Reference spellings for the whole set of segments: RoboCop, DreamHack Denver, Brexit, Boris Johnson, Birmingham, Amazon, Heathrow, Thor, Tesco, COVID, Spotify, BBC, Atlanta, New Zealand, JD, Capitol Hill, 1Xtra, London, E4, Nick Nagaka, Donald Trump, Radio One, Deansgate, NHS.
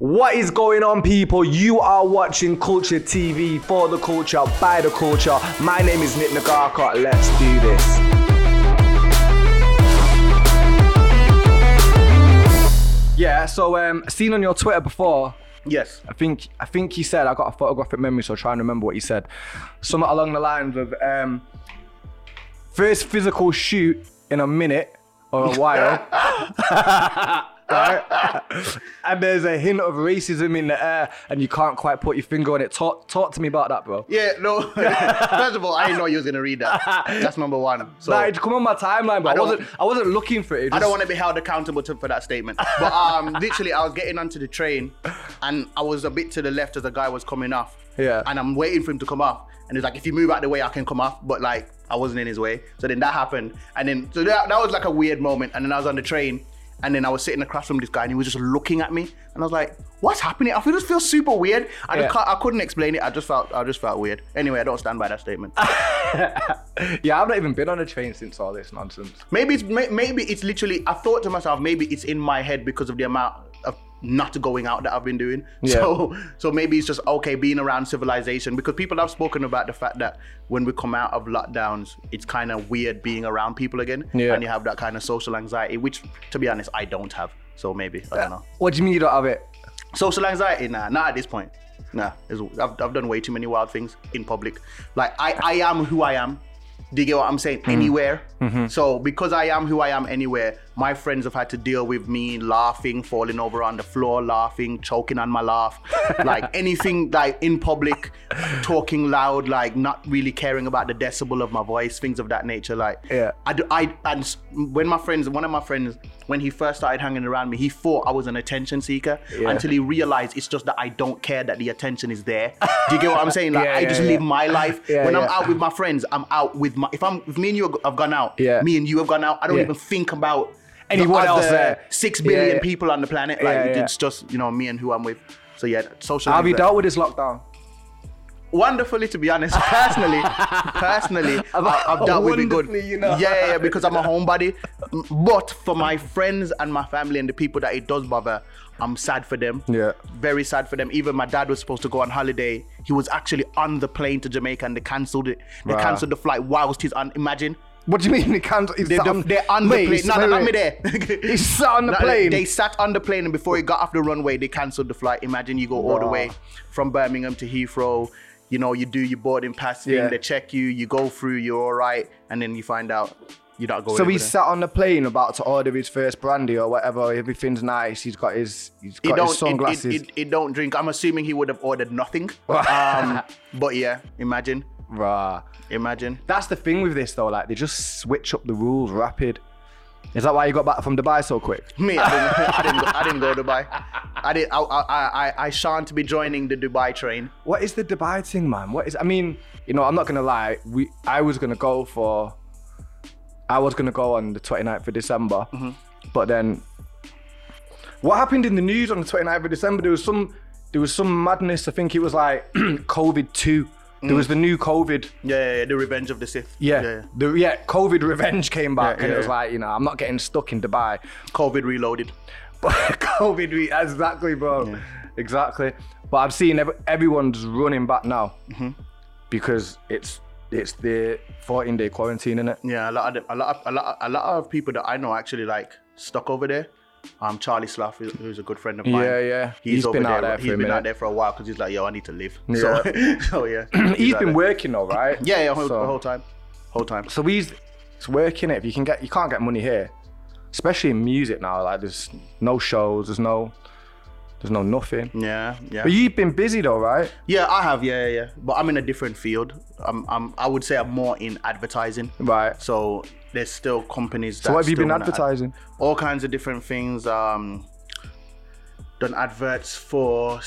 What is going on, people? You are watching Culture TV, for the culture, by the culture. My name is Nick Nagaka. Let's do this. Yeah, so seen on your Twitter before. Yes. I think he said, I got a photographic memory, so try and remember what he said. Something along the lines of first physical shoot in a minute or a while. Right? And there's a hint of racism in the air and you can't quite put your finger on it. Talk to me about that, bro. Yeah, no. First of all, I didn't know you was going to read that. That's number one. So, nah, it's come on my timeline, but I wasn't looking for it. I don't want to be held accountable for that statement. But literally, I was getting onto the train and I was a bit to the left as the guy was coming off. Yeah. And I'm waiting for him to come off. And he's like, if you move out the way, I can come off. But like, I wasn't in his way. So then that happened. And then, so that was like a weird moment. And then I was on the train. And then I was sitting across from this guy and he was just looking at me. And I was like, what's happening? I just feel super weird. I couldn't explain it. I just felt weird. Anyway, I don't stand by that statement. Yeah, I've not even been on a train since all this nonsense. Maybe it's literally, I thought to myself, maybe it's in my head because of the amount of not going out that I've been doing. Yeah. So maybe it's just, okay, being around civilization, because people have spoken about the fact that when we come out of lockdowns, it's kind of weird being around people again. Yeah. And you have that kind of social anxiety, which, to be honest, I don't have. So maybe, I don't know. What do you mean you don't have it? Social anxiety? Nah, not at this point. Nah, I've done way too many wild things in public. Like, I am who I am. Do you get what I'm saying? Mm. Anywhere. Mm-hmm. So because I am who I am anywhere, my friends have had to deal with me laughing, falling over on the floor, laughing, choking on my laugh. Like anything, like in public, talking loud, like not really caring about the decibel of my voice, things of that nature. Like, yeah. And one of my friends, when he first started hanging around me, he thought I was an attention seeker until he realized it's just that I don't care that the attention is there. Do you get what I'm saying? Like, I just live my life. Yeah, when I'm out with my friends, I'm out with if me and you have gone out, me and you have gone out, I don't even think about anyone else there. 6 billion people on the planet. Like, it's just, you know, me and who I'm with. So yeah, social. How have you dealt with this lockdown? Wonderfully, to be honest. Personally, I've dealt with it good. You know? Yeah, because I'm a homebody. But for my friends and my family and the people that it does bother, I'm sad for them. Yeah. Very sad for them. Even my dad was supposed to go on holiday. He was actually on the plane to Jamaica and they cancelled it. They cancelled the flight whilst he's on. Imagine. What do you mean they cancelled? They're on the plane. No, not me there. He sat on the plane. They sat on the plane and before he got off the runway, they cancelled the flight. Imagine you go all the way from Birmingham to Heathrow. You know, you do your boarding pass thing, they check you, you go through, you're all right, and then you find out you're not going. So he sat on the plane about to order his first brandy or whatever, everything's nice, he's got his sunglasses. It don't drink, I'm assuming he would have ordered nothing. But yeah, imagine. Rah. Imagine. That's the thing with this though, like they just switch up the rules rapid. Is that why you got back from Dubai so quick? Me, I didn't go to Dubai. I shan't be joining the Dubai train. What is the Dubai thing, man? I mean, you know, I'm not gonna lie. I was gonna go on the 29th of December, but then what happened in the news on the 29th of December? There was some madness. I think it was like COVID 2. There was the new COVID. Yeah, the revenge of the Sith. Yeah. COVID revenge came back and it was like, you know, I'm not getting stuck in Dubai. COVID reloaded. But exactly, bro. Yeah. Exactly. But I've seen everyone's running back now because it's the 14-day quarantine, innit? Yeah, a lot of people that I know actually like stuck over there. Charlie Slough, who's a good friend of mine. Yeah. He's been out there. He's been out there for a while because he's like, yo, I need to live. Yeah. So yeah. He's been working though, right? Yeah, whole time. So he's working it. If you can't get money here, especially in music now. Like there's no shows, there's no nothing. Yeah. But you've been busy though, right? Yeah, I have. Yeah. But I'm in a different field. I would say I'm more in advertising. Right. So. There's still companies that. So what have you been advertising? All kinds of different things. Done adverts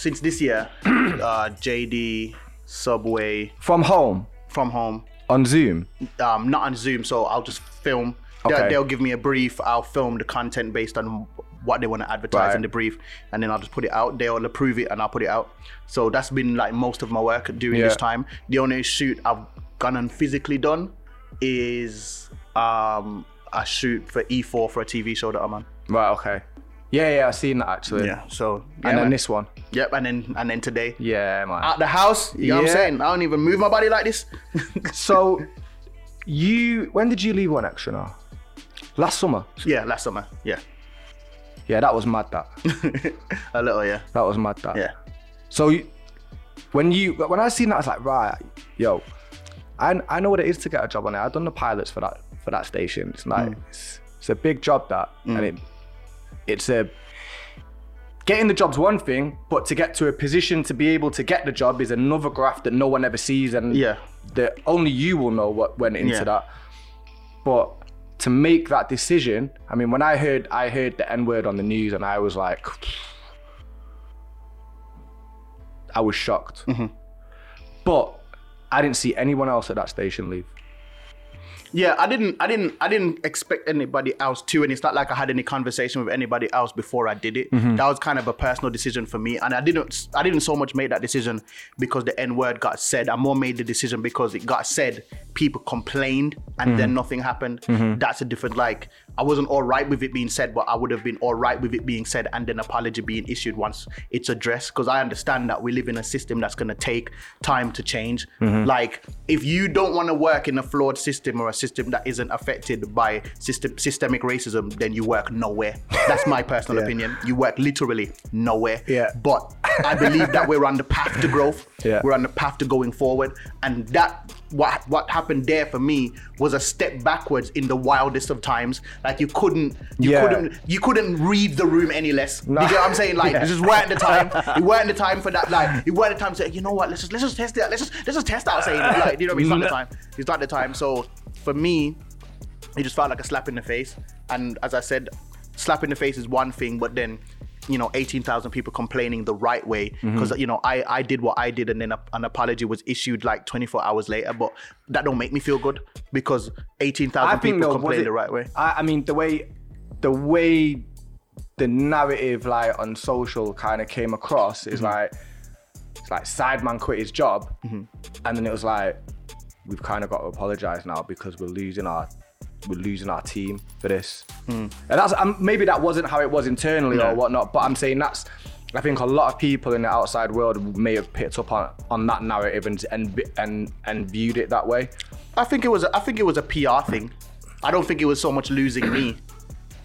since this year. JD, Subway. From home. On Zoom? Not on Zoom, so I'll just film. Okay. They'll give me a brief. I'll film the content based on what they want to advertise in the brief. And then I'll just put it out. They'll approve it and I'll put it out. So that's been like most of my work during this time. The only shoot I've gone and physically done is... I shoot for E4 for a TV show that I'm on. Right, okay. Yeah, I've seen that actually. Yeah, so yeah, and then this one. Yep, and then today. Yeah, man. At the house, you know what I'm saying? I don't even move my body like this. So, when did you leave 1Xtra now? Last summer. Yeah, last summer. Yeah. Yeah, that was mad. That. A little, yeah. That was mad. That. Yeah. So, when I seen that, I was like, right, yo, I know what it is to get a job on it. I've done the pilots for that station. It's like it's a big job that, and it's getting the job's one thing, but to get to a position to be able to get the job is another graft that no one ever sees, and that only you will know what went into that. But to make that decision, I mean, when I heard the N-word on the news, and I was like, I was shocked. Mm-hmm. But I didn't see anyone else at that station leave. Yeah, I didn't expect anybody else to, and it's not like I had any conversation with anybody else before I did it. Mm-hmm. That was kind of a personal decision for me, and I didn't so much make that decision because the N-word got said. I more made the decision because it got said, people complained, and then nothing happened. Mm-hmm. That's a different, like, I wasn't all right with it being said, but I would have been all right with it being said and an apology being issued once it's addressed, because I understand that we live in a system that's going to take time to change. Mm-hmm. Like, if you don't want to work in a flawed system or a system that isn't affected by systemic racism, then you work nowhere. That's my personal opinion. You work literally nowhere. Yeah. But I believe that we're on the path to growth. Yeah. We're on the path to going forward. And that, what happened there for me was a step backwards in the wildest of times. Like, you couldn't read the room any less. No. You get what I'm saying? Like, this weren't the time. It weren't the time for that. Like, it weren't the time to say, you know what? Let's just test it. Let's just test out saying it. Like, you know what I mean? It's not the time. It's not the time. So for me, it just felt like a slap in the face. And as I said, slap in the face is one thing, but then, you know, 18,000 people complaining the right way, because you know, I did what I did, and then an apology was issued like 24 hours later, but that don't make me feel good, because 18,000 people complained the right way. I mean, the way the narrative, like, on social kind of came across is like, it's like Sideman quit his job, and then it was like, we've kind of got to apologize now because we're losing our team for this. And that's, maybe that wasn't how it was internally or whatnot, but I'm saying that's, I think a lot of people in the outside world may have picked up on that narrative and viewed it that way. I think it was a PR thing. I don't think it was so much losing me.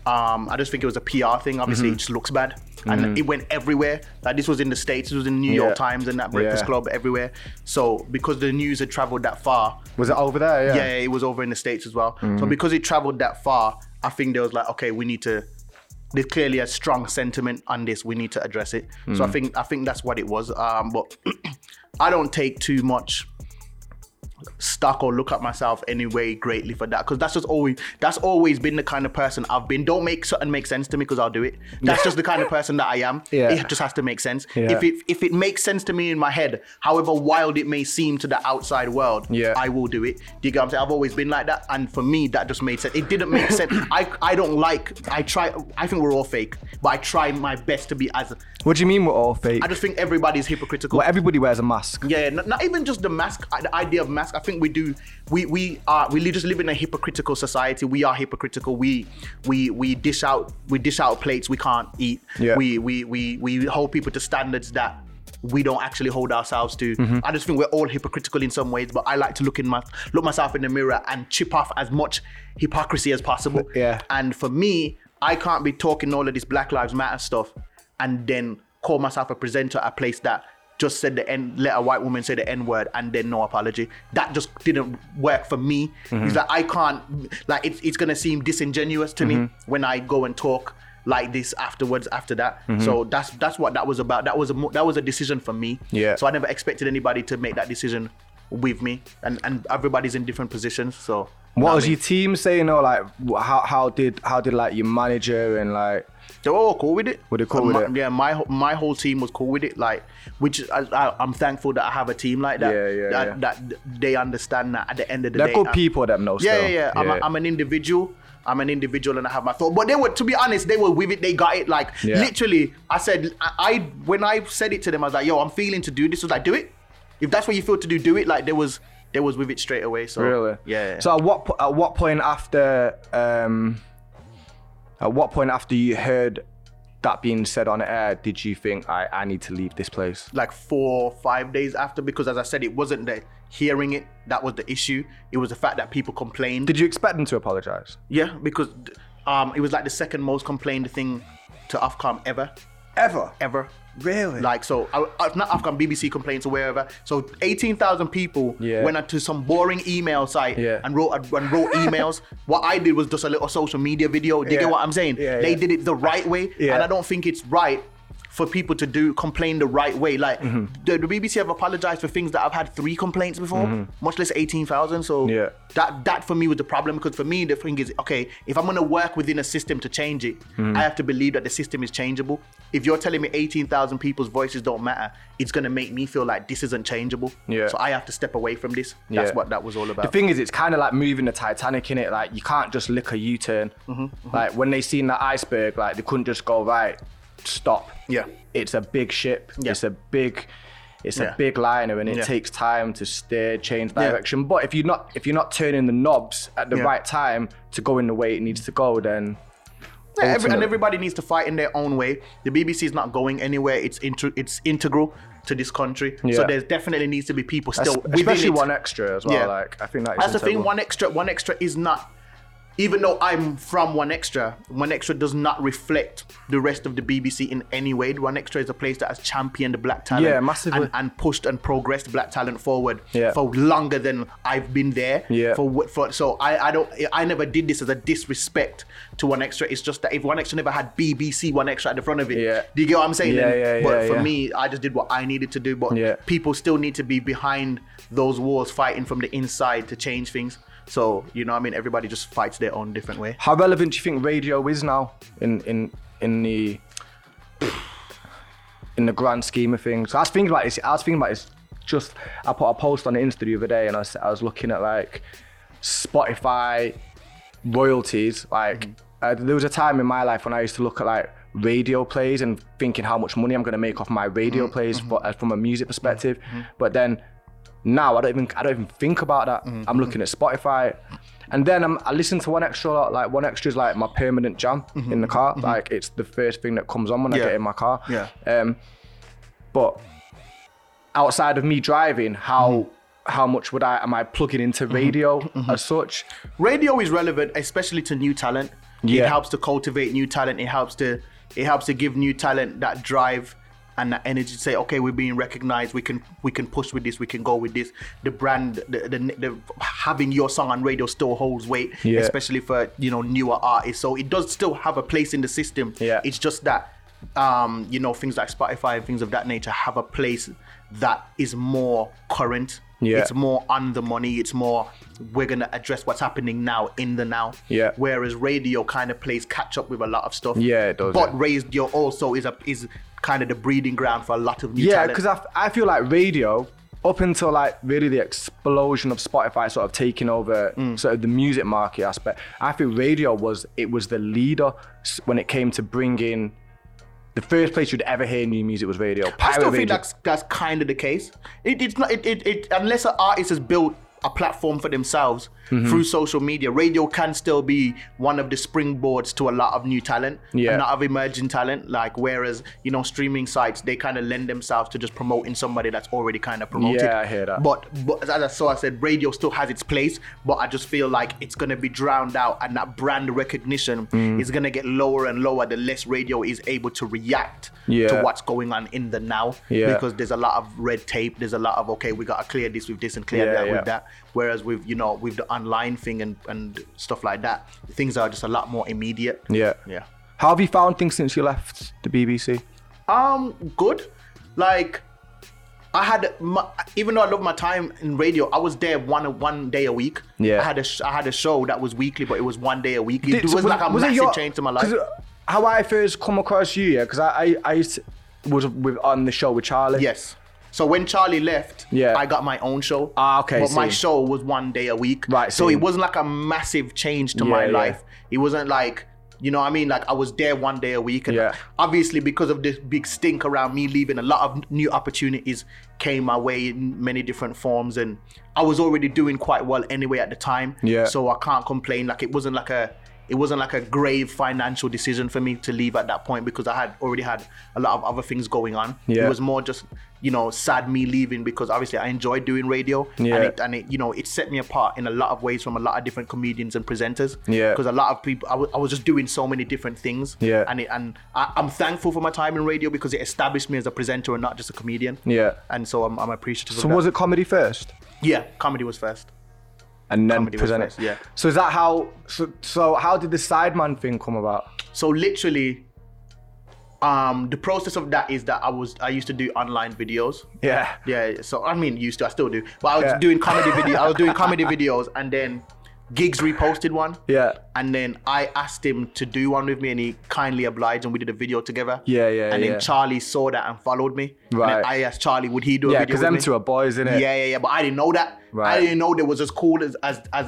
I just think it was a PR thing. Obviously, it just looks bad. And it went everywhere. Like, this was in the States, this was in New York Times and that Breakfast Club, everywhere. So because the news had traveled that far. Was it over there? Yeah, it was over in the States as well. So because it traveled that far, I think there was like, okay, we need to, there's clearly a strong sentiment on this, we need to address it. So I think that's what it was. But I don't take too much stock or look at myself anyway greatly for that, because that's always been the kind of person I've been. Don't make something make sense to me, because I'll do it. That's just the kind of person that I am. It just has to make sense. If it makes sense to me in my head, however wild it may seem to the outside world, I will do it. Do you get what I'm saying? I've always been like that, and for me that just made sense. It didn't make sense. I think we're all fake, but I try my best to be as... What do you mean we're all fake? I just think everybody's hypocritical. Well, everybody wears a mask. Yeah, not even just the mask, the idea of mask. I think we just live in a hypocritical society. We are hypocritical. We dish out plates we can't eat. Yeah. We hold people to standards that we don't actually hold ourselves to. I just think we're all hypocritical in some ways, but I like to look myself in the mirror and chip off as much hypocrisy as possible. Yeah. And for me, I can't be talking all of this Black Lives Matter stuff and then call myself a presenter at a place that just said let a white woman say the N-word and then no apology. That just didn't work for me. It's like, I can't, like, it's gonna seem disingenuous to me when I go and talk like this afterwards, after that. So that's what that was about. That was a decision for me. Yeah. So I never expected anybody to make that decision with me, and everybody's in different positions, so. What was your team saying though? Like, how did like your manager and like... They were all cool with it. Were they cool with it? Yeah, my whole team was cool with it. Like, which I'm thankful that I have a team like that. That they understand that at the end of the day. They're good people, them know. Yeah. I'm an individual and I have my thought. But they were, to be honest, they were with it. They got it. Like, literally, I said, when I said it to them, I was like, yo, I'm feeling to do this. I was like, do it. If that's what you feel to do, do it. Like, there was with it straight away. So really? Yeah. So at what point after you heard That being said, on air, did you think I need to leave this place? Like 4 or 5 days after, because as I said, it wasn't the hearing it that was the issue. It was the fact that people complained. Did you expect them to apologize? Yeah, because it was like the second most complained thing to Ofcom ever. Ever? Ever. Really? Like, so, not Ofcom, BBC complaints or wherever. So 18,000 people went onto some boring email site and wrote emails. What I did was just a little social media video. Do you get what I'm saying? Yeah, they did it the right way. Yeah. And I don't think it's right for people to complain the right way. Like, the BBC have apologized for things that I've had 3 complaints before, much less 18,000. So that for me was the problem, because for me, the thing is, okay, if I'm going to work within a system to change it, I have to believe that the system is changeable. If you're telling me 18,000 people's voices don't matter, it's going to make me feel like this isn't changeable. Yeah. So I have to step away from this. That's what that was all about. The thing is, it's kind of like moving the Titanic, innit? Like, you can't just lick a U-turn. Like, when they seen the iceberg, like, they couldn't just go, right, stop. It's a big ship. It's a big liner, and it takes time to steer, change direction. But if you're not turning the knobs at the right time to go in the way it needs to go, then and everybody needs to fight in their own way. The BBC is not going anywhere. It's integral to this country. So there's definitely needs to be people still, especially 1Xtra as well. Like, I think that's the thing. 1Xtra is not. Even though I'm from 1Xtra, 1Xtra does not reflect the rest of the BBC in any way. 1Xtra is a place that has championed the black talent massively. And pushed and progressed black talent forward for longer than I've been there. Yeah. So I never did this as a disrespect to 1Xtra. It's just that if 1Xtra never had BBC 1Xtra at the front of it, do you get what I'm saying? But for me, I just did what I needed to do. But people still need to be behind those walls, fighting from the inside to change things. So, you know what I mean? Everybody just fights their own different way. How relevant do you think radio is now in the grand scheme of things? I was thinking about this. Just, I put a post on the Insta the other day, and I was looking at like Spotify royalties. Like there was a time in my life when I used to look at like radio plays and thinking how much money I'm going to make off my radio plays from a music perspective. But then, now I don't even think about that. I'm looking at Spotify, and then I listen to 1Xtra a lot. Like 1Xtra is like my permanent jam in the car. Like, it's the first thing that comes on when I get in my car. But outside of me driving, how much am I plugging into radio as such? Radio is relevant, especially to new talent. It helps to cultivate new talent. It helps to give new talent that drive and that energy to say, okay, we're being recognized, we can push with this, we can go with this. The brand, the having your song on radio still holds weight, especially for, you know, newer artists. So it does still have a place in the system. It's just that, you know, things like Spotify and things of that nature have a place that is more current. It's more on the money. It's more, we're going to address what's happening now, in the now. Whereas radio kind of plays catch up with a lot of stuff. It does. But radio also is kind of the breeding ground for a lot of new talent. Because I feel like radio, up until like really the explosion of Spotify sort of taking over sort of the music market aspect, I feel radio was the leader when it came to bringing. The first place you'd ever hear new music was radio. I still think that's kind of the case. It's not unless an artist has built a platform for themselves through social media. Radio can still be one of the springboards to a lot of new talent, a lot of emerging talent. Like, whereas, you know, streaming sites, they kind of lend themselves to just promoting somebody that's already kind of promoted. Yeah, I hear that. But as I said, radio still has its place, but I just feel like it's going to be drowned out, and that brand recognition is going to get lower and lower the less radio is able to react to what's going on in the now, because there's a lot of red tape. There's a lot of, okay, we got to clear this with this and clear that with that. Whereas with the online thing and stuff like that, things are just a lot more immediate. Yeah. How have you found things since you left the BBC? Good. Like, I had even though I loved my time in radio, I was there one day a week. Yeah. I had a show that was weekly, but it was 1 day a week. It was a massive change to my life. How I first come across you, because I was on the show with Charlie. Yes. So when Charlie left, I got my own show. Ah, okay. But my show was 1 day a week. Right. So it wasn't like a massive change to my life. It wasn't like, you know what I mean? Like, I was there 1 day a week. And obviously, because of this big stink around me leaving, a lot of new opportunities came my way in many different forms. And I was already doing quite well anyway at the time. So I can't complain. Like, it wasn't like a... it wasn't like a grave financial decision for me to leave at that point because I had already had a lot of other things going on. Yeah. It was more just, you know, sad me leaving because obviously I enjoyed doing radio and it, you know, it set me apart in a lot of ways from a lot of different comedians and presenters. Yeah. Because a lot of people, I was just doing so many different things. Yeah. And I'm thankful for my time in radio because it established me as a presenter and not just a comedian. Yeah. And so I'm appreciative of that. So was it comedy first? Yeah, comedy was first. And then present it. Yeah. So is that how? So how did the Sideman thing come about? So literally, the process of that is that I used to do online videos. Yeah. Yeah. So I mean, used to, I still do, but I was doing comedy video. I was doing comedy videos, and then Giggs reposted one. Yeah. And then I asked him to do one with me, and he kindly obliged, and we did a video together. Yeah, yeah. And then Charlie saw that and followed me. Right. And then I asked Charlie, would he do a video with me? Yeah, because them two are boys, innit? Yeah, yeah, yeah. But I didn't know that. Right. I didn't know they was as cool as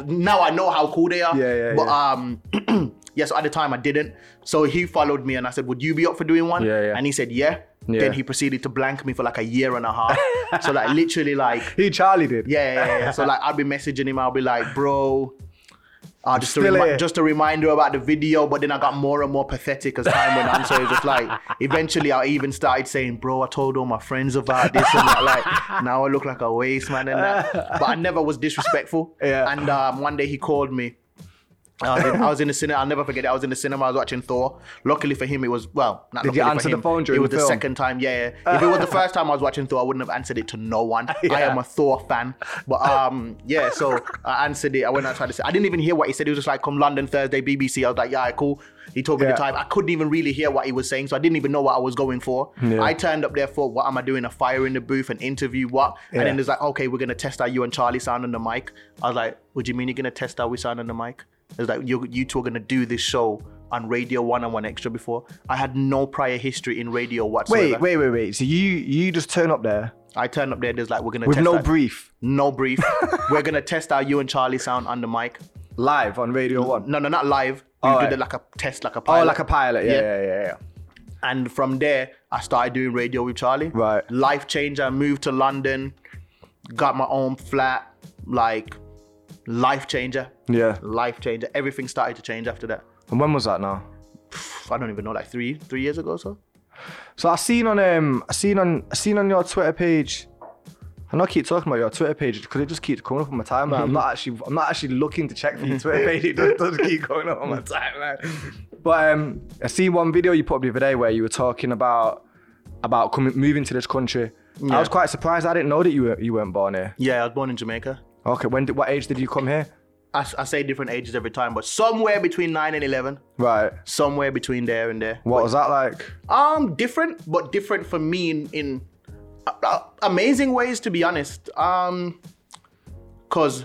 now I know how cool they are. Yeah, yeah. But so at the time I didn't. So he followed me and I said, would you be up for doing one? Yeah, yeah. And he said, yeah. Yeah. Then he proceeded to blank me for like a year and a half. So like literally like he Charlie did. Yeah, yeah, yeah. So like I'd be messaging him, I'll be like, bro. Just a reminder about the video, but then I got more and more pathetic as time went on. So it was just like, eventually I even started saying, bro, I told all my friends about this and that, like, now I look like a waste man and that. But I never was disrespectful. Yeah. And one day he called me. I was in the cinema. I'll never forget it. I was in the cinema. I was watching Thor. Luckily for him, it was the phone during the film? It was the second time. Yeah, yeah. If it was the first time I was watching Thor, I wouldn't have answered it to no one. Yeah. I am a Thor fan, but so I answered it. I went outside. I didn't even hear what he said. He was just like, "Come London Thursday, BBC." I was like, "Yeah, cool." He told me the time. I couldn't even really hear what he was saying, so I didn't even know what I was going for. Yeah. I turned up there for, what am I doing? A fire in the booth, an interview, what? Yeah. And then there's like, okay, we're gonna test out you and Charlie sound on the mic. I was like, what do you mean you're gonna test out we sound on the mic? It's like, you two are going to do this show on Radio One and 1Xtra before. I had no prior history in radio whatsoever. Wait. So you just turn up there? I turn up there. There's like, we're going to test No brief. We're going to test out you and Charlie sound on the mic. Live on Radio One? No, not live. We did it like a test, like a pilot. Oh, like a pilot. Yeah. And from there, I started doing radio with Charlie. Right. Life changer. Moved to London. Got my own flat. Like... Life changer. Everything started to change after that. And when was that now? I don't even know, like three years ago or so. So I seen on your Twitter page. I know I keep talking about your Twitter page because it just keeps coming up on my timeline. I'm not actually looking to check for your Twitter page. It does keep going up on my timeline. But I seen one video you put up the other day where you were talking about moving to this country. Yeah. I was quite surprised. I didn't know that you weren't born here. Yeah, I was born in Jamaica. Okay, what age did you come here? I say different ages every time, but somewhere between 9 and 11. Right. Somewhere between there and there. What was that like? Different, but different for me in amazing ways, to be honest. 'Cause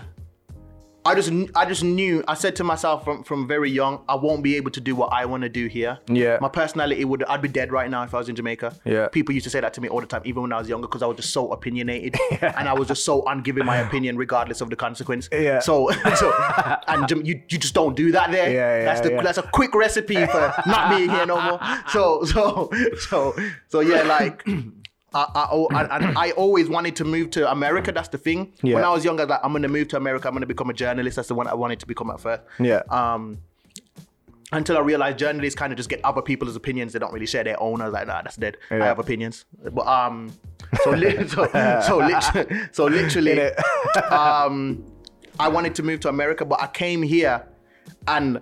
I just knew, I said to myself from very young, I won't be able to do what I want to do here. Yeah. My personality I'd be dead right now if I was in Jamaica. Yeah. People used to say that to me all the time, even when I was younger, because I was just so opinionated and I was just so on giving my opinion regardless of the consequence. Yeah. So and you just don't do that there. Yeah. That's a quick recipe for not being here no more. So yeah, like. I always wanted to move to America. That's the thing. Yeah. When I was younger, I was like, I'm going to move to America. I'm going to become a journalist. That's the one I wanted to become at first. Yeah. Until I realized journalists kind of just get other people's opinions. They don't really share their own. I was like, nah, that's dead. Yeah. I have opinions. But literally, I wanted to move to America, but I came here, and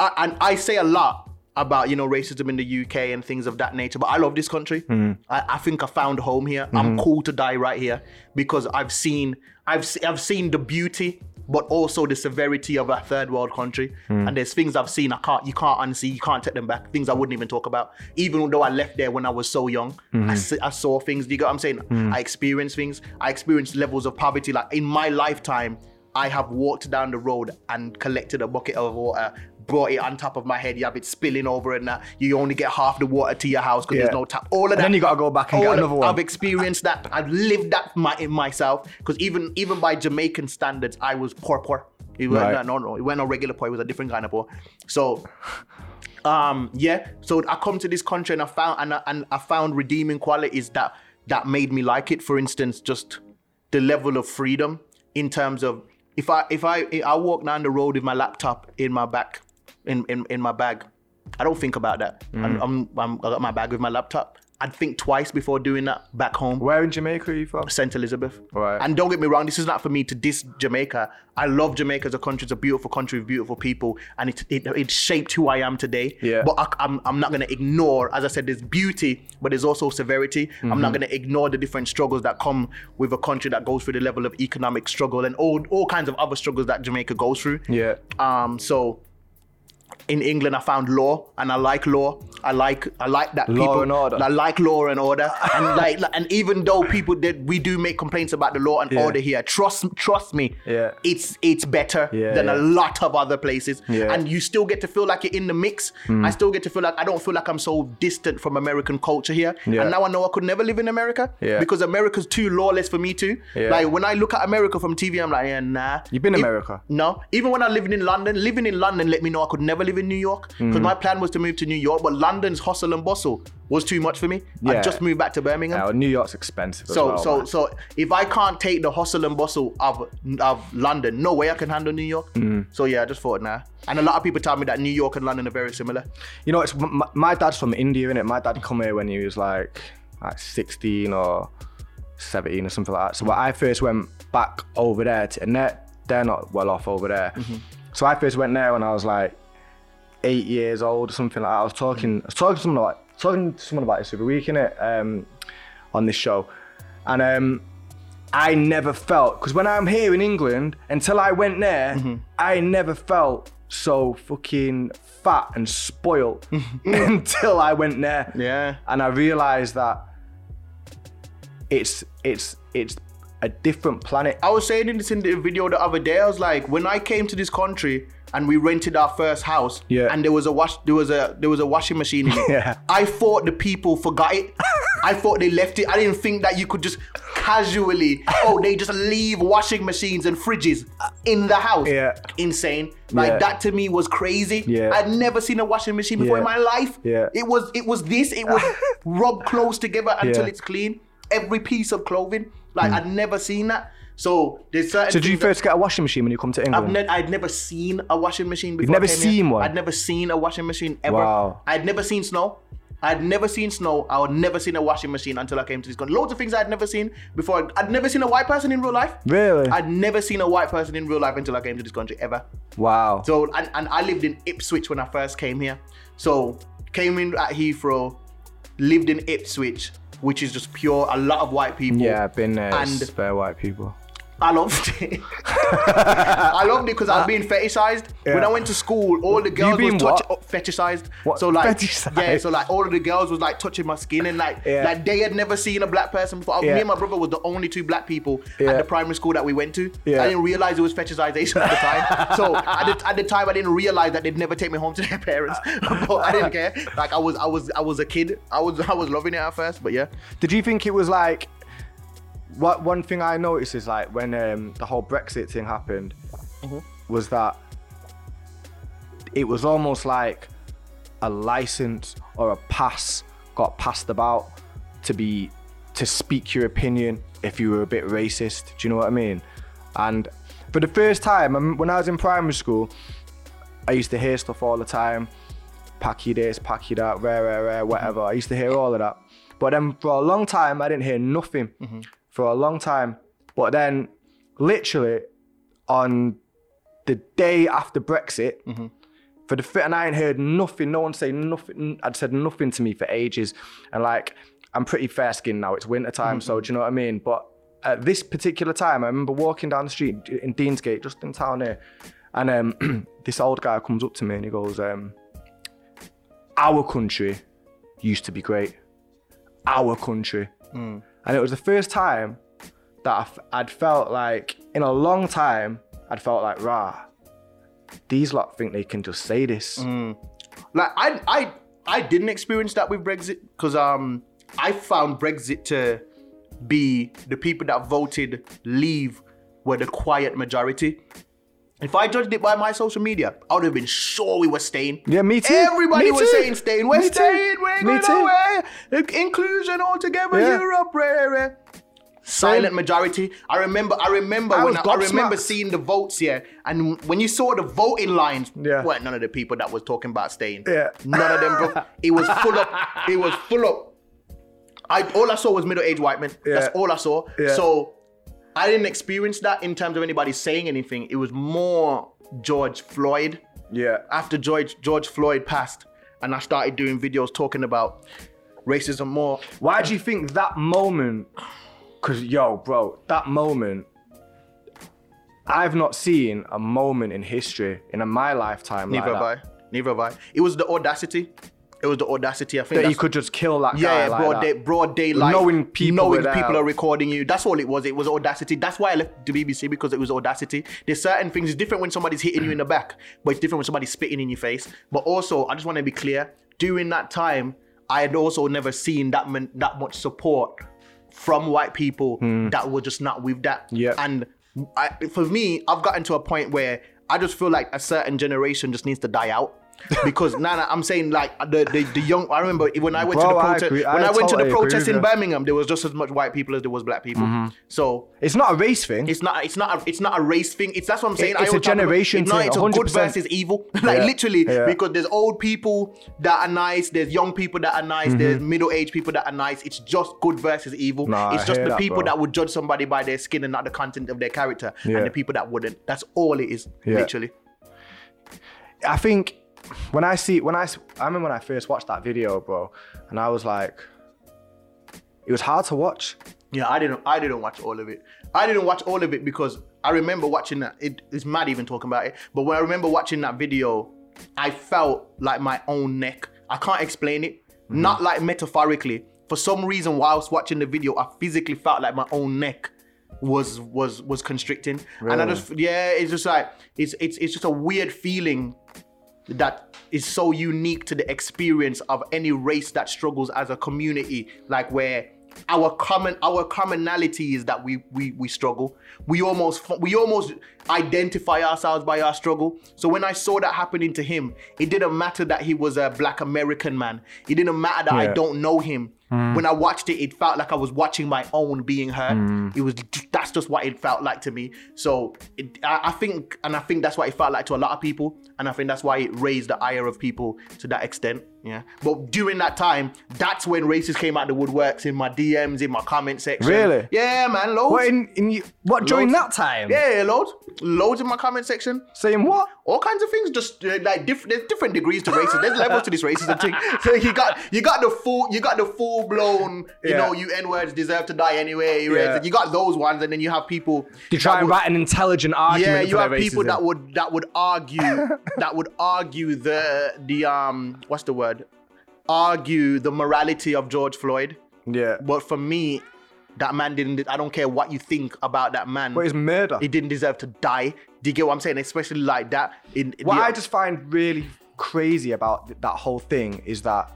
I say a lot about, you know, racism in the UK and things of that nature. But I love this country. Mm-hmm. I think I found home here. Mm-hmm. I'm cool to die right here because I've seen the beauty, but also the severity of a third world country. Mm. And there's things I've seen you can't unsee, you can't take them back. Things I wouldn't even talk about. Even though I left there when I was so young, I saw things, do you get what I'm saying? Mm. I experienced things. I experienced levels of poverty. Like in my lifetime, I have walked down the road and collected a bucket of water, brought it on top of my head, you have it spilling over and that. You only get half the water to your house because there's no tap. All of that. And then you got to go back and get another one. I've experienced that. I've lived that in myself because even by Jamaican standards, I was poor. It was, right. No. It wasn't a regular poor. It was a different kind of poor. So, So I come to this country and I found redeeming qualities that made me like it. For instance, just the level of freedom in terms of if I walk down the road with my laptop in my back in my bag. I don't think about that. I got my bag with my laptop. I'd think twice before doing that back home. Where in Jamaica are you from? St. Elizabeth. Right. And don't get me wrong, this is not for me to diss Jamaica. I love Jamaica as a country. It's a beautiful country with beautiful people, and it shaped who I am today. Yeah. But I'm not going to ignore, as I said, there's beauty, but there's also severity. Mm-hmm. I'm not going to ignore the different struggles that come with a country that goes through the level of economic struggle and all kinds of other struggles that Jamaica goes through. Yeah. So in England, I found law. I like that people. Law and order. I like law and order. And and even though people did, we do make complaints about the law and order here. Trust me. Yeah. It's better than a lot of other places. Yeah. And you still get to feel like you're in the mix. Mm. I still get to feel like I don't feel like I'm so distant from American culture here. Yeah. And now I know I could never live in America because America's too lawless for me too. Yeah. Like when I look at America from TV, I'm like, nah. You've been in America? No. Even when I lived in London, let me know I could never live in New York because my plan was to move to New York, but London's hustle and bustle was too much for me. Yeah. I just moved back to Birmingham. Yeah, well, New York's expensive so if I can't take the hustle and bustle of London, no way I can handle New York. So yeah, I just thought nah. And a lot of people tell me that New York and London are very similar. You know, it's my dad's from India, innit? My dad come here when he was like 16 or 17 or something like that. So when I first went back over there, and they're not well off over there. Mm-hmm. So I first went there when I was like 8 years old or something like that. I was talking to someone about this every week, innit? On this show. And I never felt, because when I'm here in England, until I went there, I never felt so fucking fat and spoiled until I went there. Yeah. And I realized that it's a different planet. I was saying this in the video the other day, I was like, when I came to this country, and we rented our first house, and there was a washing machine in it. Yeah. I thought the people forgot it. I thought they left it. I didn't think that you could just casually, they just leave washing machines and fridges in the house. Yeah. Insane. Like that to me was crazy. Yeah. I'd never seen a washing machine before in my life. Yeah. It was rub clothes together until it's clean. Every piece of clothing. Like I'd never seen that. So there's certain. So did you first get a washing machine when you come to England? I'd never seen a washing machine before. You've never seen one? I'd never seen a washing machine ever. Wow. I'd never seen snow. I would never seen a washing machine until I came to this country. Loads of things I'd never seen before. I'd never seen a white person in real life. Really? I'd never seen a white person in real life until I came to this country ever. Wow. So and I lived in Ipswich when I first came here. So came in at Heathrow, lived in Ipswich, which is just pure a lot of white people. Yeah, I've been there. And spare white people. I loved it. I loved it because I was being fetishized. Yeah. When I went to school, all the girls was fetishized. What? So like, fetishized? Yeah, so like all of the girls was like touching my skin and like they had never seen a black person before. Me and my brother was the only two black people at the primary school that we went to. Yeah. I didn't realize it was fetishization at the time. So at the time, I didn't realize that they'd never take me home to their parents. But I didn't care. Like I was a kid. I was loving it at first, but yeah. Did you think it was like? What one thing I noticed is like when the whole Brexit thing happened was that it was almost like a license or a pass got passed about to speak your opinion if you were a bit racist. Do you know what I mean? And for the first time, when I was in primary school, I used to hear stuff all the time, packy this, packy that, rare, whatever. I used to hear all of that. But then for a long time, I didn't hear nothing. Mm-hmm. For a long time, but then literally on the day after Brexit, and I ain't heard nothing, no one say nothing, I'd said nothing to me for ages, and like, I'm pretty fair skinned now, it's winter time, so do you know what I mean? But at this particular time, I remember walking down the street in Deansgate, just in town here, and this old guy comes up to me and he goes, our country used to be great, our country. Mm. And it was the first time that I'd felt like, in a long time, I'd felt like, rah, these lot think they can just say this. Mm. Like, I didn't experience that with Brexit, because I found Brexit to be the people that voted leave were the quiet majority. If I judged it by my social media, I would have been sure we were staying. Yeah, me too. Everybody was saying staying. We're staying. We're going away. Inclusion altogether. Europe. Silent majority. I remember seeing the votes here, and when you saw the voting lines, well, none of the people that was talking about staying. Yeah. None of them. It was full up. It was full up. All I saw was middle-aged white men. Yeah. That's all I saw. Yeah. So I didn't experience that in terms of anybody saying anything. It was more George Floyd. Yeah. After George Floyd passed, and I started doing videos talking about racism more. Why do you think that moment? Because, yo, bro, that moment, I've not seen a moment in history in my lifetime like that. Neither have I. It was the audacity. I think that you could just kill that guy. Yeah, broad daylight. Knowing people are recording you. That's all it was. It was audacity. That's why I left the BBC, because it was audacity. There's certain things. It's different when somebody's hitting you in the back, but it's different when somebody's spitting in your face. But also, I just want to be clear, during that time, I had also never seen that much support from white people that were just not with that. Yep. And for me, I've gotten to a point where I just feel like a certain generation just needs to die out. Because I'm saying like the young. I remember when I went to the protest. When I went to the protest in Birmingham, there was just as much white people as there was black people. Mm-hmm. So it's not a race thing. It's not a race thing. That's what I'm saying. It's a generation thing. It's 100%. Good versus evil. Because there's old people that are nice. There's young people that are nice. Mm-hmm. There's middle-aged people that are nice. It's just good versus evil. It's just the people that would judge somebody by their skin and not the content of their character, and the people that wouldn't. That's all it is. Yeah. Literally. I think. I remember when I first watched that video, bro, and I was like, it was hard to watch. Yeah, I didn't watch all of it. I didn't watch all of it because I remember watching that. It's mad even talking about it. But when I remember watching that video, I felt like my own neck. I can't explain it. Mm-hmm. Not like metaphorically. For some reason, whilst watching the video, I physically felt like my own neck was constricting. Really? And I just, it's just like, it's just a weird feeling that is so unique to the experience of any race that struggles as a community, like where our commonality is that we struggle. We almost identify ourselves by our struggle. So when I saw that happening to him, it didn't matter that he was a black American man. It didn't matter that I don't know him. When I watched it, it felt like I was watching my own being hurt. It was that's just what it felt like to me. So I think that's what it felt like to a lot of people, and I think that's why it raised the ire of people to that extent. Yeah. But during that time, that's when racists came out of the woodworks in my DMs, in my comment section. Really? Yeah, man, loads. What during that time? Yeah, loads in my comment section. Saying what? All kinds of things. Just like there's different degrees to racism. There's levels to this racism thing. So you got the full blown, you N-words deserve to die anyway. Yeah. You got those ones, and then you have people. You try and write an intelligent argument. Yeah, you have people that would argue the what's the word? Argue the morality of George Floyd. Yeah. But for me, that man didn't. I don't care what you think about that man. But it's murder. He didn't deserve to die. Do you get what I'm saying? Especially like that. I just find really crazy about that whole thing is that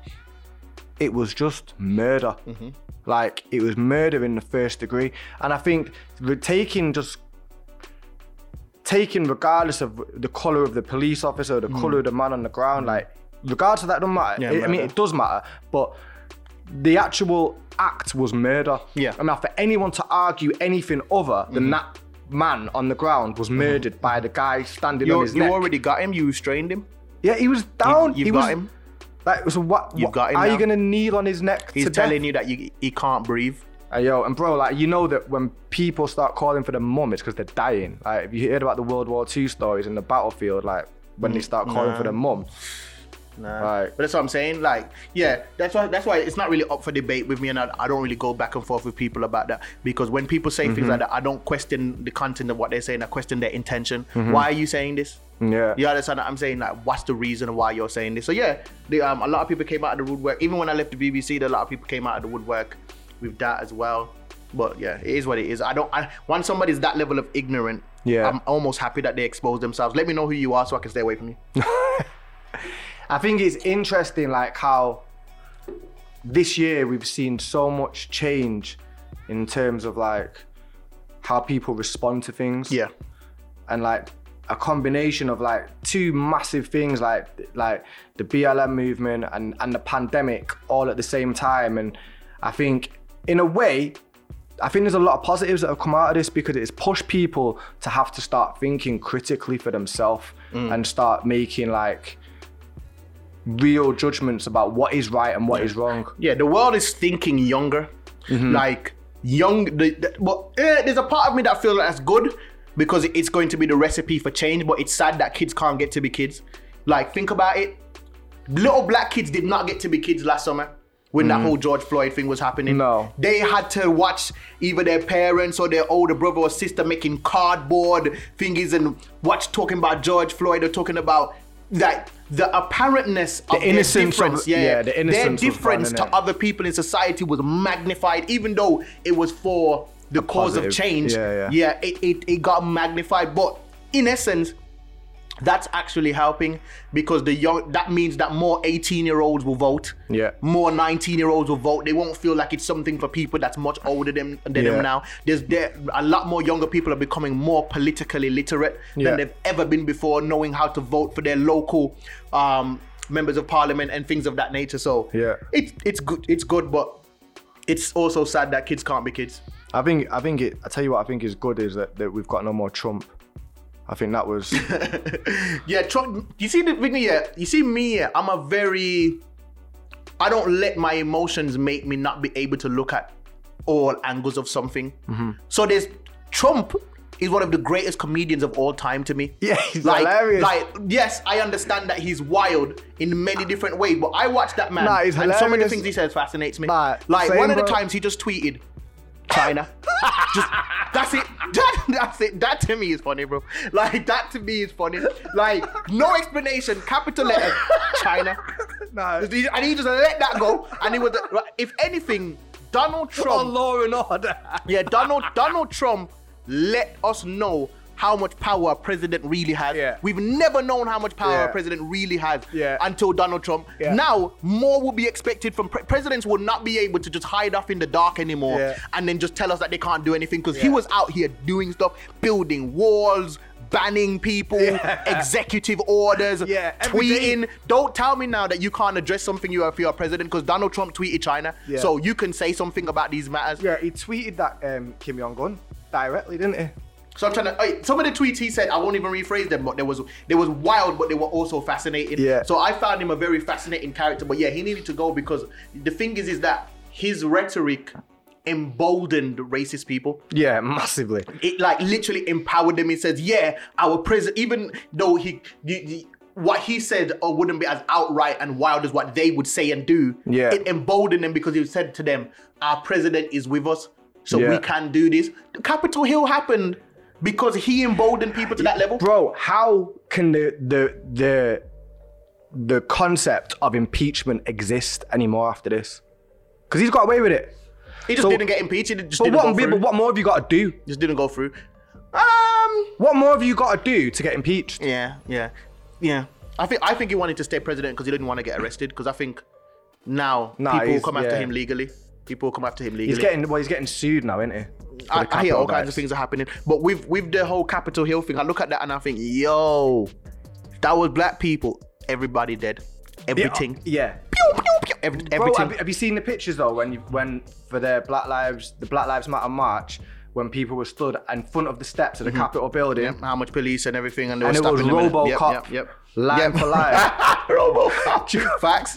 it was just murder. Mm-hmm. Like, it was murder in the first degree. And I think taking regardless of the colour of the police officer, the colour of the man on the ground, like, regardless of that, doesn't matter. Yeah, it does matter. But the actual act was murder. Yeah. And now for anyone to argue anything other than that man on the ground was murdered by the guy standing on his neck. You already got him, you restrained him. Yeah, he was down. You got him. Like, so what are you gonna kneel on his neck? He's telling you that he can't breathe. And bro, like, you know that when people start calling for their mum, it's because they're dying. Like, if you heard about the World War II stories in the battlefield, like when they start calling for their mum. Nah. Right. But that's what I'm saying. Like, that's why it's not really up for debate with me, and I don't really go back and forth with people about that, because when people say things like that, I don't question the content of what they're saying. I question their intention. Mm-hmm. Why are you saying this? Yeah. You understand what I'm saying? Like, what's the reason why you're saying this? So a lot of people came out of the woodwork. Even when I left the BBC, a lot of people came out of the woodwork with that as well. But yeah, it is what it is. Once somebody's that level of ignorant, I'm almost happy that they expose themselves. Let me know who you are so I can stay away from you. I think it's interesting, like, how this year we've seen so much change in terms of, like, how people respond to things. Yeah. And, like, a combination of, like, two massive things, like the BLM movement and the pandemic all at the same time. And I think, in a way, I think there's a lot of positives that have come out of this because it's pushed people to have to start thinking critically for themselves and start making like real judgments about what is right and what is wrong. Yeah, the world is thinking younger. Like young, there's a part of me that feels like that's good because it's going to be the recipe for change, but it's sad that kids can't get to be kids. Like think about it. Little black kids did not get to be kids last summer when that whole George Floyd thing was happening. No. They had to watch either their parents or their older brother or sister making cardboard thingies and watch talking about George Floyd or talking about like the apparentness of the innocence difference. The innocence their difference to other people in society was magnified, even though it was for the cause of change. It got magnified. But in essence, that's actually helping because that means that more 18-year-olds will vote. Yeah. More 19-year-olds will vote. They won't feel like it's something for people that's much older than them now. There a lot more younger people are becoming more politically literate than they've ever been before, knowing how to vote for their local members of parliament and things of that nature. So it's good, but it's also sad that kids can't be kids. I tell you what I think is good is that we've got no more Trump. I think that was... Trump, you see the thing here? You see me here? I'm a very... I don't let my emotions make me not be able to look at all angles of something. So there's... Trump is one of the greatest comedians of all time to me. Yeah, he's hilarious. Yes, I understand that he's wild in many different ways, but I watch that man he's and so many things he says fascinates me. One of the times he just tweeted, China. That's it. That to me is funny, bro. Like, no explanation, capital letter, China. And he just let that go. And it was, if anything, Donald Trump. Oh, law and order. Donald Trump let us know how much power a president really has. We've never known how much power a president really has until Donald Trump. Now, more will be expected from presidents will not be able to just hide off in the dark anymore and then just tell us that they can't do anything because he was out here doing stuff, building walls, banning people, executive orders, tweeting. Don't tell me now that you can't address something you have for your president because Donald Trump tweeted China. So you can say something about these matters. Yeah, he tweeted that Kim Jong Un directly, didn't he? So I'm trying to, some of the tweets he said, I won't even rephrase them, but they was wild, but they were also fascinating. So I found him a very fascinating character, but he needed to go because the thing is that his rhetoric emboldened racist people. Yeah, massively. It like literally empowered them. It says, our president, even though what he said wouldn't be as outright and wild as what they would say and do, it emboldened them because he said to them, our president is with us, so we can do this. Capitol Hill happened because he emboldened people to that level. Bro, how can the concept of impeachment exist anymore after this? Because he's got away with it. He just didn't get impeached. It just didn't go through. But what more have you got to do? Just didn't go through. What more have you got to do to get impeached? Yeah. I think he wanted to stay president because he didn't want to get arrested. Because I think people come after him legally. People come after him legally. He's getting sued now, isn't he? I hear all kinds of things are happening. But with the whole Capitol Hill thing, I look at that and I think, that was black people. Everybody dead. Everything. Yeah. Pew, pew, pew. Everything. Bro, have you seen the pictures though? When for their Black Lives Matter march, when people were stood in front of the steps of the Capitol building, how much police and everything, and it was RoboCop. Yep. Line for line. RoboCop. Facts.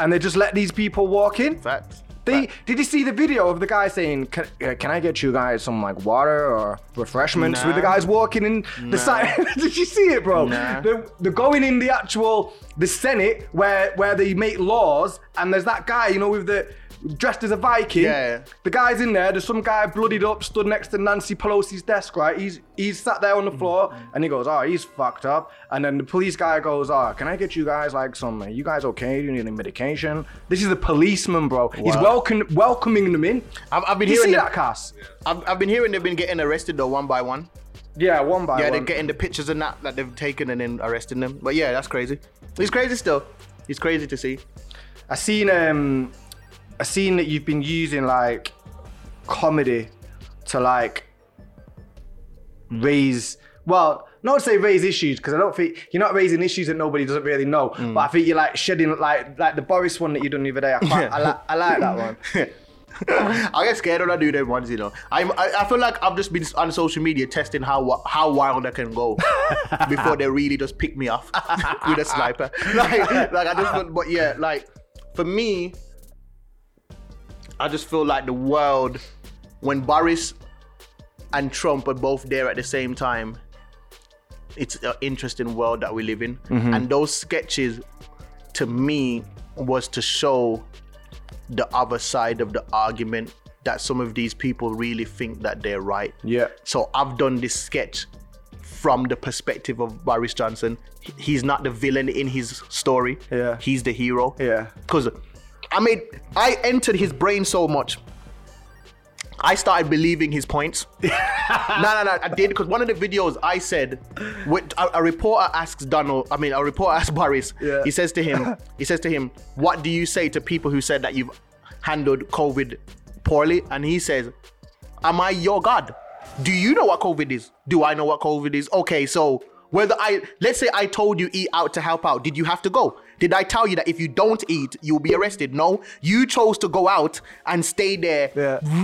And they just let these people walk in. Facts. Did you see the video of the guy saying, can I get you guys some like water or refreshments with the guys walking in the side? Did you see it, bro? They're going in the Senate where they make laws and there's that guy, with the dressed as a Viking. Yeah. The guy's in there, there's some guy bloodied up, stood next to Nancy Pelosi's desk, right? He's sat there on the floor and he goes, oh, he's fucked up. And then the police guy goes, oh, can I get you guys like some, are you guys okay? Do you need any medication? This is the policeman, bro. Wow. He's welcoming them in. I've been hearing that, Cass? Yeah. I've been hearing they've been getting arrested though, one by one. Yeah, one by one. Yeah, they're getting the pictures and that they've taken and then arresting them. But yeah, that's crazy. It's crazy still. It's crazy to see. I've seen that you've been using like comedy to like raise, well, not say raise issues, because I don't think you're not raising issues that nobody doesn't really know. But I think you're like shedding like the Boris one that you done the other day. I like that one. I get scared when I do them ones, you know. I feel like I've just been on social media testing how wild I can go before they really just pick me off with a sniper. For me, I just feel like the world, when Boris and Trump are both there at the same time, it's an interesting world that we live in. Mm-hmm. And those sketches, to me, was to show the other side of the argument, that some of these people really think that they're right. Yeah. So I've done this sketch from the perspective of Boris Johnson. He's not the villain in his story. Yeah. He's the hero. Yeah. Because I entered his brain so much. I started believing his points. No, I did, because one of the videos I said, a reporter asked Boris, yeah. He says to him, what do you say to people who said that you've handled COVID poorly? And he says, am I your God? Do you know what COVID is? Do I know what COVID is? Okay, so let's say I told you eat out to help out. Did you have to go? Did I tell you that if you don't eat, you'll be arrested? No, you chose to go out and stay there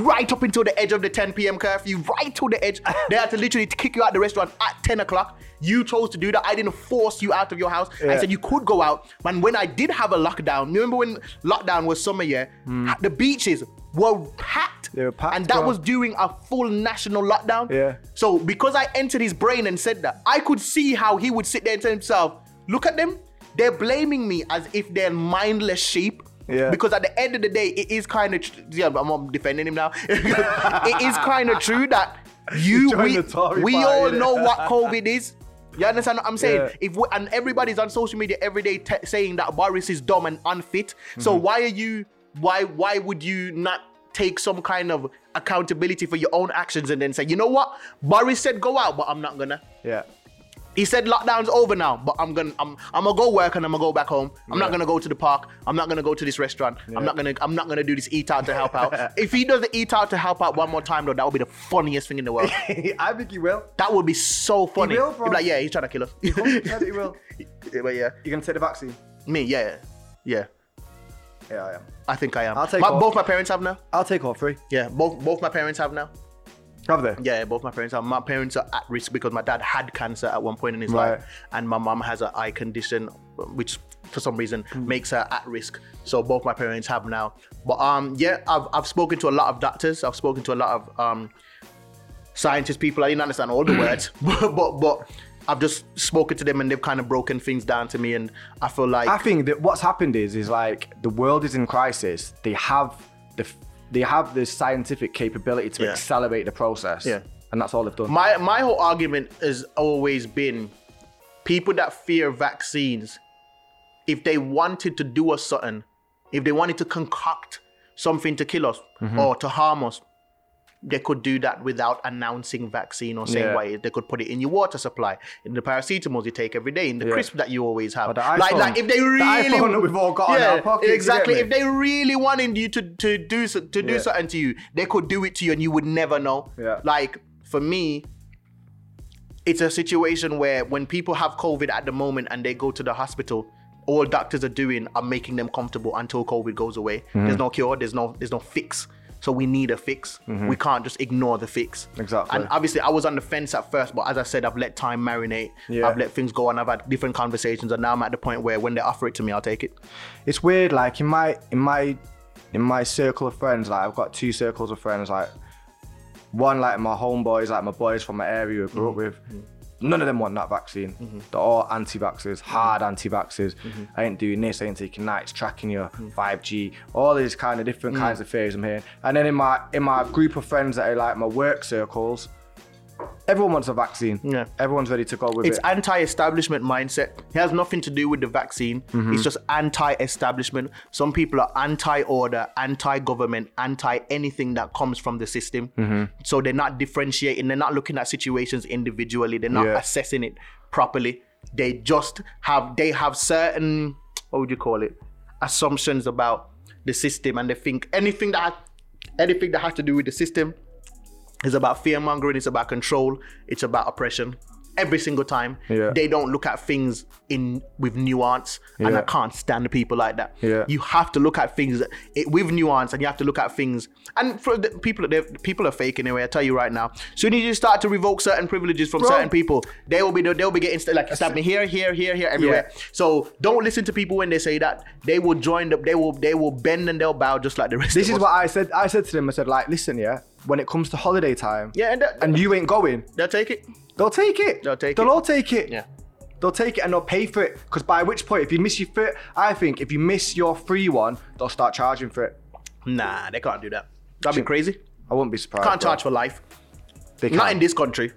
right up until the edge of the 10 p.m. curfew, right to the edge. They had to literally kick you out the restaurant at 10 o'clock. You chose to do that. I didn't force you out of your house. Yeah. I said you could go out. And when I did have a lockdown, remember when lockdown was summer, the beaches were packed. They were packed, and that was during a full national lockdown. Yeah. So because I entered his brain and said that, I could see how he would sit there and tell himself, look at them. They're blaming me as if they're mindless sheep. Yeah. Because at the end of the day, it is kind of... I'm defending him now. It is kind of true that we all know what COVID is. You understand what I'm saying? Yeah. And everybody's on social media every day saying that Boris is dumb and unfit. Mm-hmm. So why would you not take some kind of accountability for your own actions and then say, you know what? Boris said go out, but I'm not gonna. Yeah. He said lockdown's over now, but I'm gonna go work and I'm gonna go back home. I'm not gonna go to the park. I'm not gonna go to this restaurant. Yeah. I'm not gonna do this eat out to help out. If he does the eat out to help out one more time, though, that would be the funniest thing in the world. I think he will. That would be so funny. He will, bro. He'd be like, yeah, he's trying to kill us. He will. But yeah, you're gonna take the vaccine. Me, yeah. Yeah, I am. I think I am. I'll take all. Both my parents have now. I'll take all three. Yeah, both my parents have now. Have they? Yeah, both my parents are. My parents are at risk because my dad had cancer at one point in his life, and my mum has an eye condition, which for some reason makes her at risk. So both my parents have now. But I've spoken to a lot of doctors. I've spoken to a lot of scientists, people. I didn't understand all the words, but I've just spoken to them, and they've kind of broken things down to me, and I feel like I think that what's happened is like the world is in crisis. They have the scientific capability to accelerate the process. Yeah. And that's all they've done. My whole argument has always been people that fear vaccines, if they wanted to do us something, if they wanted to concoct something to kill us or to harm us, they could do that without announcing vaccine or saying why. They could put it in your water supply, in the paracetamols you take every day, in the crisp that you always have. Like if they really, the iPhone that we've all got in our pockets, exactly. If they really wanted you to do something to you, they could do it to you and you would never know. Yeah. Like for me, it's a situation where when people have COVID at the moment and they go to the hospital, all doctors are doing are making them comfortable until COVID goes away. Mm-hmm. There's no cure. There's no fix. So we need a fix. Mm-hmm. We can't just ignore the fix. Exactly. And obviously I was on the fence at first, but as I said, I've let time marinate. Yeah. I've let things go and I've had different conversations, and now I'm at the point where when they offer it to me, I'll take it. It's weird, like in my circle of friends, like I've got two circles of friends, like one like my homeboys, like my boys from my area who I grew up with. Mm-hmm. None of them want that vaccine. Mm-hmm. They're all anti-vaxxers, hard anti-vaxxers. Mm-hmm. I ain't doing this, I ain't taking that, it's tracking your 5G, all these kind of different kinds of theories I'm hearing. And then in my group of friends that are like my work circles, everyone wants a vaccine. Yeah. Everyone's ready to go with it. It's anti-establishment mindset. It has nothing to do with the vaccine. Mm-hmm. It's just anti-establishment. Some people are anti-order, anti-government, anti-anything that comes from the system. Mm-hmm. So they're not differentiating. They're not looking at situations individually. They're not assessing it properly. They just have, certain, what would you call it? Assumptions about the system. And they think anything that has to do with the system, it's about fear mongering, it's about control, it's about oppression. every single time. Yeah. They don't look at things with nuance, and I can't stand the people like that. Yeah. You have to look at things with nuance, and you have to look at things. And for the people are fake anyway. I tell you right now. Soon as you start to revoke certain privileges from certain people, they will be getting stabbed here, everywhere. Yeah. So don't listen to people when they say that. They will join up. They will bend and they'll bow just like the rest. This is what I said. I said to them. I said, like, listen, yeah. When it comes to holiday time, and you ain't going, they'll take it. They'll take it. They'll all take it. Yeah. They'll take it and they'll pay for it. Because by which point, I think if you miss your free one, they'll start charging for it. Nah, they can't do that. That'd be crazy. I wouldn't be surprised. Can't charge for life. They can't. Not in this country. Do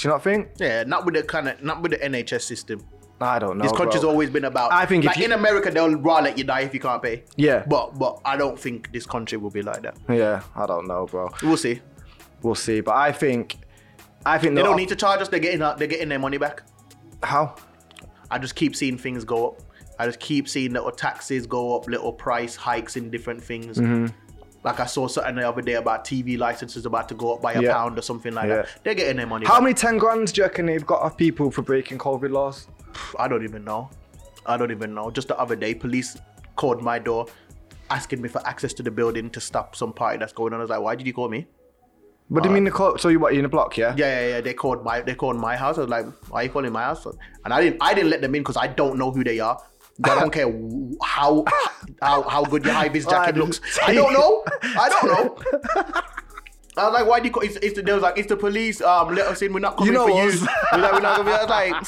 you not think? Yeah, not with the NHS system. I don't know. This country's always been about. I think, like, in America, they'll rather let you die if you can't pay. Yeah. But I don't think this country will be like that. Yeah, I don't know, bro. We'll see. But I think they don't need to charge us. They're getting their money back. How? I just keep seeing things go up. I just keep seeing little taxes go up, little price hikes in different things. Mm-hmm. Like, I saw something the other day about TV licenses about to go up by £1 or something like that. They're getting their money back. How many 10 grand do you reckon they've got of people for breaking COVID laws? I don't even know. Just the other day, police called my door asking me for access to the building to stop some party that's going on. I was like, why did you call me? What do you mean they called? So you're in a block, yeah? Yeah. They called my house. I was like, why are you calling my house? And I didn't let them in because I don't know who they are. I don't care how good your high-vis jacket looks. I don't know. I was like, why do you call? They was like, it's the police. Let us in. We're not coming for you. I was like,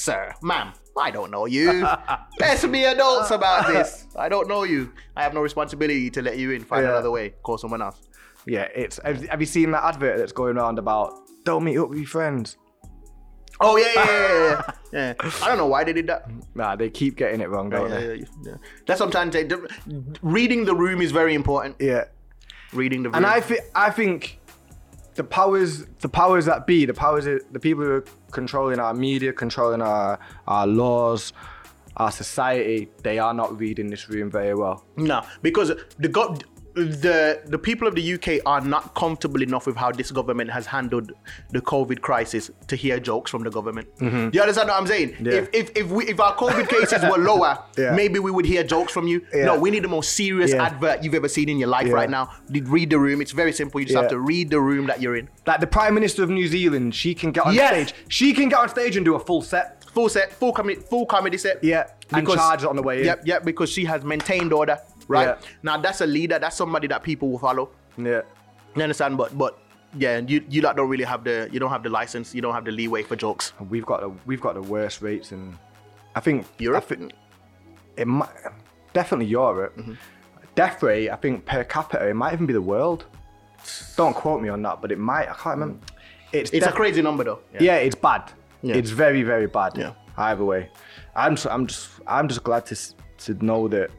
sir, ma'am, I don't know you. Best be adults about this. I don't know you. I have no responsibility to let you in. Find another way. Call someone else. Yeah, have you seen that advert that's going around about don't meet up with your friends? Oh, yeah. I don't know why they did that. Nah, they keep getting it wrong, don't they? Yeah. That's sometimes reading the room is very important. Yeah. Reading the room. And I think the powers that be, the people who are controlling our media, controlling our laws, our society, they are not reading this room very well. No, because the people of the UK are not comfortable enough with how this government has handled the COVID crisis to hear jokes from the government. Mm-hmm. Do you understand what I'm saying? Yeah. If our COVID cases were lower, maybe we would hear jokes from you. Yeah. No, we need the most serious advert you've ever seen in your life right now. Read the room. It's very simple. You just have to read the room that you're in. Like the Prime Minister of New Zealand, she can get on stage. She can get on stage and do a full comedy set. Yeah, and charge it on the way in. Yeah, because she has maintained order. Right? Yeah. Now that's a leader, that's somebody that people will follow. Yeah. You understand? But yeah, you lot don't really have the license, you don't have the leeway for jokes. We've got the worst rates in definitely Europe. Mm-hmm. Death rate, I think per capita, it might even be the world. Don't quote me on that, but it might, I can't remember. It's a crazy number though. Yeah, it's bad. Yeah. It's very, very bad. Yeah. Either way. I'm just glad to know that.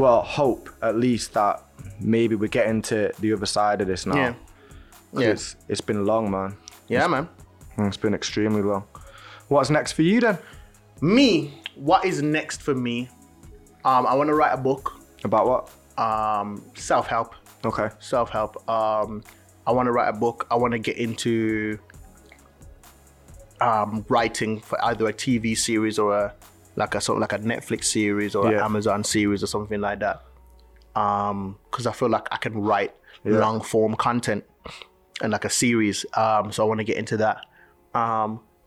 Well, hope at least that maybe we're getting to the other side of this now. Yeah. Yeah. It's been long, man. Yeah, man. It's been extremely long. What's next for you then? Me? What is next for me? I want to write a book. About what? Self-help. Okay. Self-help. I want to write a book. I want to get into writing for either a TV series or a Netflix series or an Amazon series or something like that. Because I feel like I can write long form content and like a series. So I want to get into that.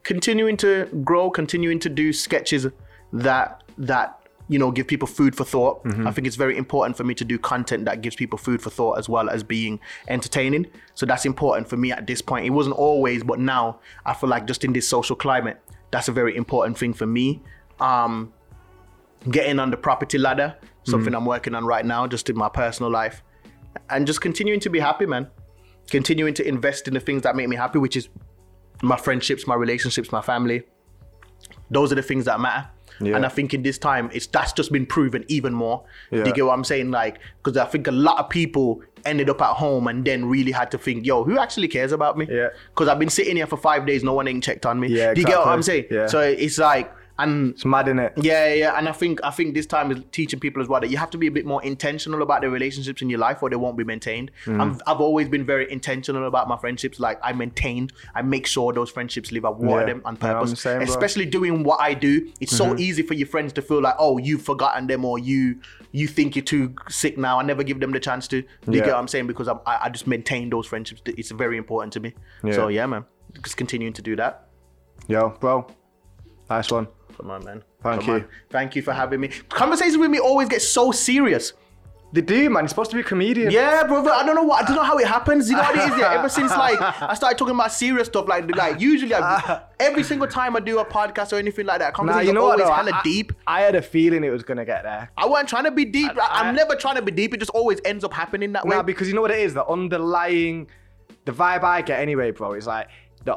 Continuing to grow, continuing to do sketches that give people food for thought. Mm-hmm. I think it's very important for me to do content that gives people food for thought as well as being entertaining. So that's important for me at this point. It wasn't always, but now I feel like just in this social climate, that's a very important thing for me. Getting on the property ladder, something I'm working on right now, just in my personal life, and just continuing to be happy, man. Continuing to invest in the things that make me happy, which is my friendships, my relationships, my family. Those are the things that matter. Yeah. And I think in this time, that's just been proven even more. Yeah. Do you get what I'm saying? Like, because I think a lot of people ended up at home and then really had to think, yo, who actually cares about me? Because I've been sitting here for 5 days, no one ain't checked on me. Yeah, do you get what I'm saying? Yeah. So it's like, And it's mad, isn't it? Yeah, yeah. And I think this time is teaching people as well that you have to be a bit more intentional about the relationships in your life or they won't be maintained. Mm. I've always been very intentional about my friendships. Like I make sure those friendships live. I water them on purpose. Same, especially doing what I do. It's so easy for your friends to feel like, oh, you've forgotten them or you think you're too sick now. I never give them the chance to. You get what I'm saying? Because I just maintain those friendships. It's very important to me. Yeah. So yeah, man. Just continuing to do that. Yo, bro. Nice one. Come on, man. Thank you. Thank you for having me. Conversations with me always get so serious. They do, man. It's supposed to be a comedian. Yeah, brother. I don't know how it happens. You know what it is? Yeah? Ever since I started talking about serious stuff, usually every single time I do a podcast or anything like that, conversations are always kind of deep. I had a feeling it was going to get there. I wasn't trying to be deep. I'm never trying to be deep. It just always ends up happening that way. Nah, because you know what it is? The vibe I get anyway, bro, is like there's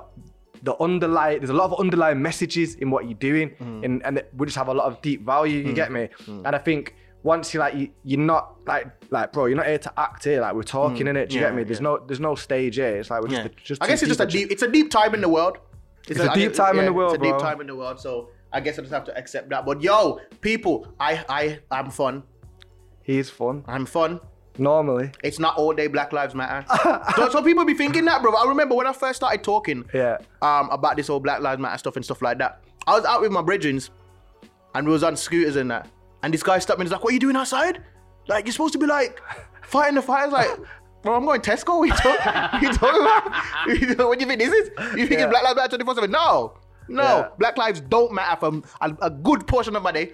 a lot of underlying messages in what you're doing, and we just have a lot of deep value, you get me? And I think once you're not like bro, you're not here to act here, like we're talking in it, do you get me? There's no stage here, it's like we're just I guess it's just a deep time in the world. It's a deep time in the world, so I guess I just have to accept that. But yo, people, I'm fun. He's fun. I'm fun. Normally. It's not all day Black Lives Matter. So people be thinking that, bro. I remember when I first started talking about this whole Black Lives Matter stuff and stuff like that. I was out with my brethrens and we was on scooters and that. And this guy stopped me and he's like, what are you doing outside? Like, you're supposed to be like fighting the fighters. Like, bro, I'm going Tesco. You talking about? What do you think this is? You think it's Black Lives Matter 24/7? No, Black lives don't matter for a good portion of my day.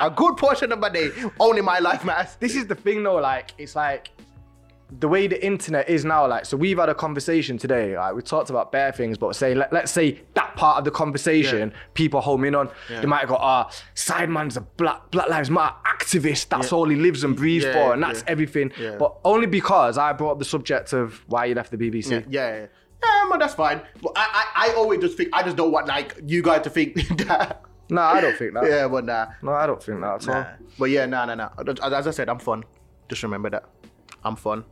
A good portion of my day, only my life matters. This is the thing though, it's like the way the internet is now, so we've had a conversation today, we talked about bare things, but let's say that part of the conversation, people home in on, they might go, Sideman's a Black Lives Matter activist, that's all he lives and breathes for, and that's everything. Yeah. But only because I brought up the subject of why you left the BBC. Yeah. Yeah, but that's fine. But I always just think, I just don't want you guys to think that. No, I don't think that. Yeah, but nah. No, I don't think that at all. But yeah, nah. As I said, I'm fun. Just remember that. I'm fun.